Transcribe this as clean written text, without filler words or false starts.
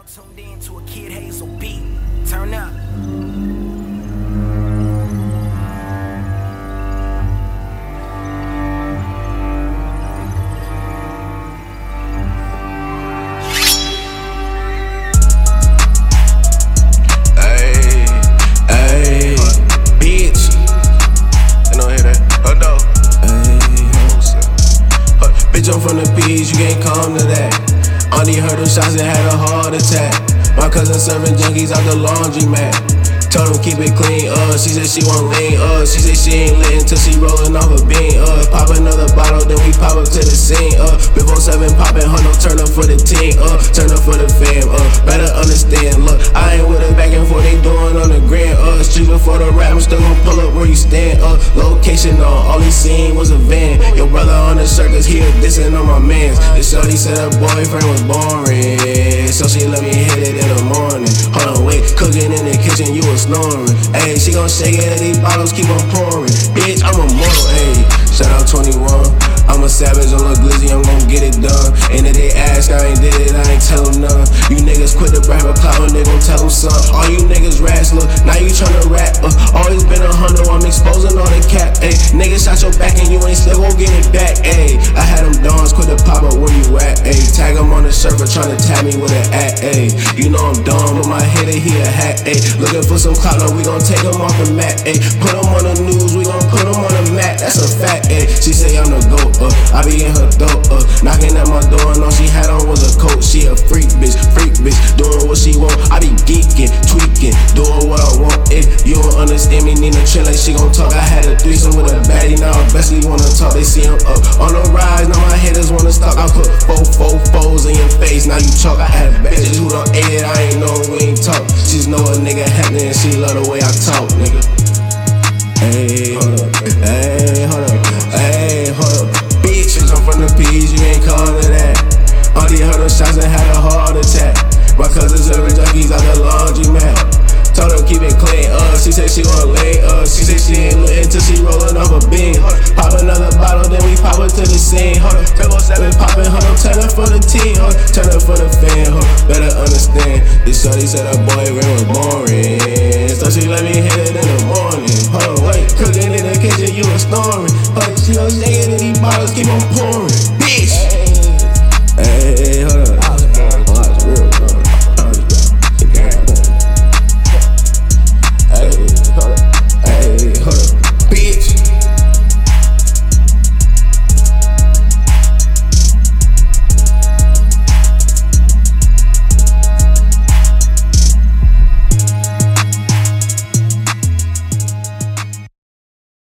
Now tuned in to a Kid Hazel beat. Turn up. I'm from the P's, you can't come to that. On these hurdle shots and had a heart attack. My cousin serving junkies out the laundromat. Told him keep it clean, she said she won't lean, she said she ain't lit until she rolling off a bean, Pop another bottle, then we pop up to the scene, Before 7 poppin', hundo, turn up for the team, Turn up for the fam, Better understand, look, I ain't with a back and forth, they doing on the grand, Street before the rap, I'm still gon' pull up where you stand, Location on, all he seen was a van. Your brother on the circus, he a dissin' on my mans. The shorty said her boyfriend was boring, so she let me hit it in the morning. Hold on, wait, cooking in the kitchen, you was snoring. Ayy, she gon' shake it and these bottles keep on pouring. Bitch, I'm immortal, ayy. Shout out 21. I'm a savage on a glizzy, I'm gon' get it done. And if they ask, I ain't did it, I ain't tell them none. You niggas quit the rap, clout, and they gon' tell them something. All you niggas rats, look, now you tryna rap. Always been 100, I'm exposing all the cap. Ayy, niggas shot your back and you ain't still gon' get it back. Ayy, I had them dons, quit the pop up where you at. Ayy, tag them on the server, tryna tag me with an at. Ayy, you know I'm dumb, but my head he a hat. Ayy, looking for some clout, we gon' take him off the mat, ayy. Put him on the news, we gon' put him on the mat, that's a fact, ayy. She say I'm the GOAT, I be in her throat, knocking at my door and all she had on was a coat. She a freak bitch, doing what she want. I be geeking, tweaking, doing what I want. If you don't understand me, Nina chill like she gon' talk. I had a threesome with a baddie, now I bestly wanna talk. They see him up on the rise, now my haters wanna stop. I put four foes in your face, now you chalk. I had bitches who don't ate it, I ain't know we ain't talk. She know a nigga happening. She love the way I talk, nigga. Ayy, hold up, ayy, hold up, ayy, hold up. Bitches, I'm from the P's, you ain't callin' that. All these hurdle shots and had a heart attack. My cousins serving junkies out the laundromat. Told them keep it clean, she said she gon' lay, she said she ain't lit until she rollin' off a bean. Pop another bottle, then we pop up to the scene. Hold up, 7 poppin', hold up, turn up for the team, turn up for the fan, better understand. This shorty said her boyfriend was boring, so she let me hit it.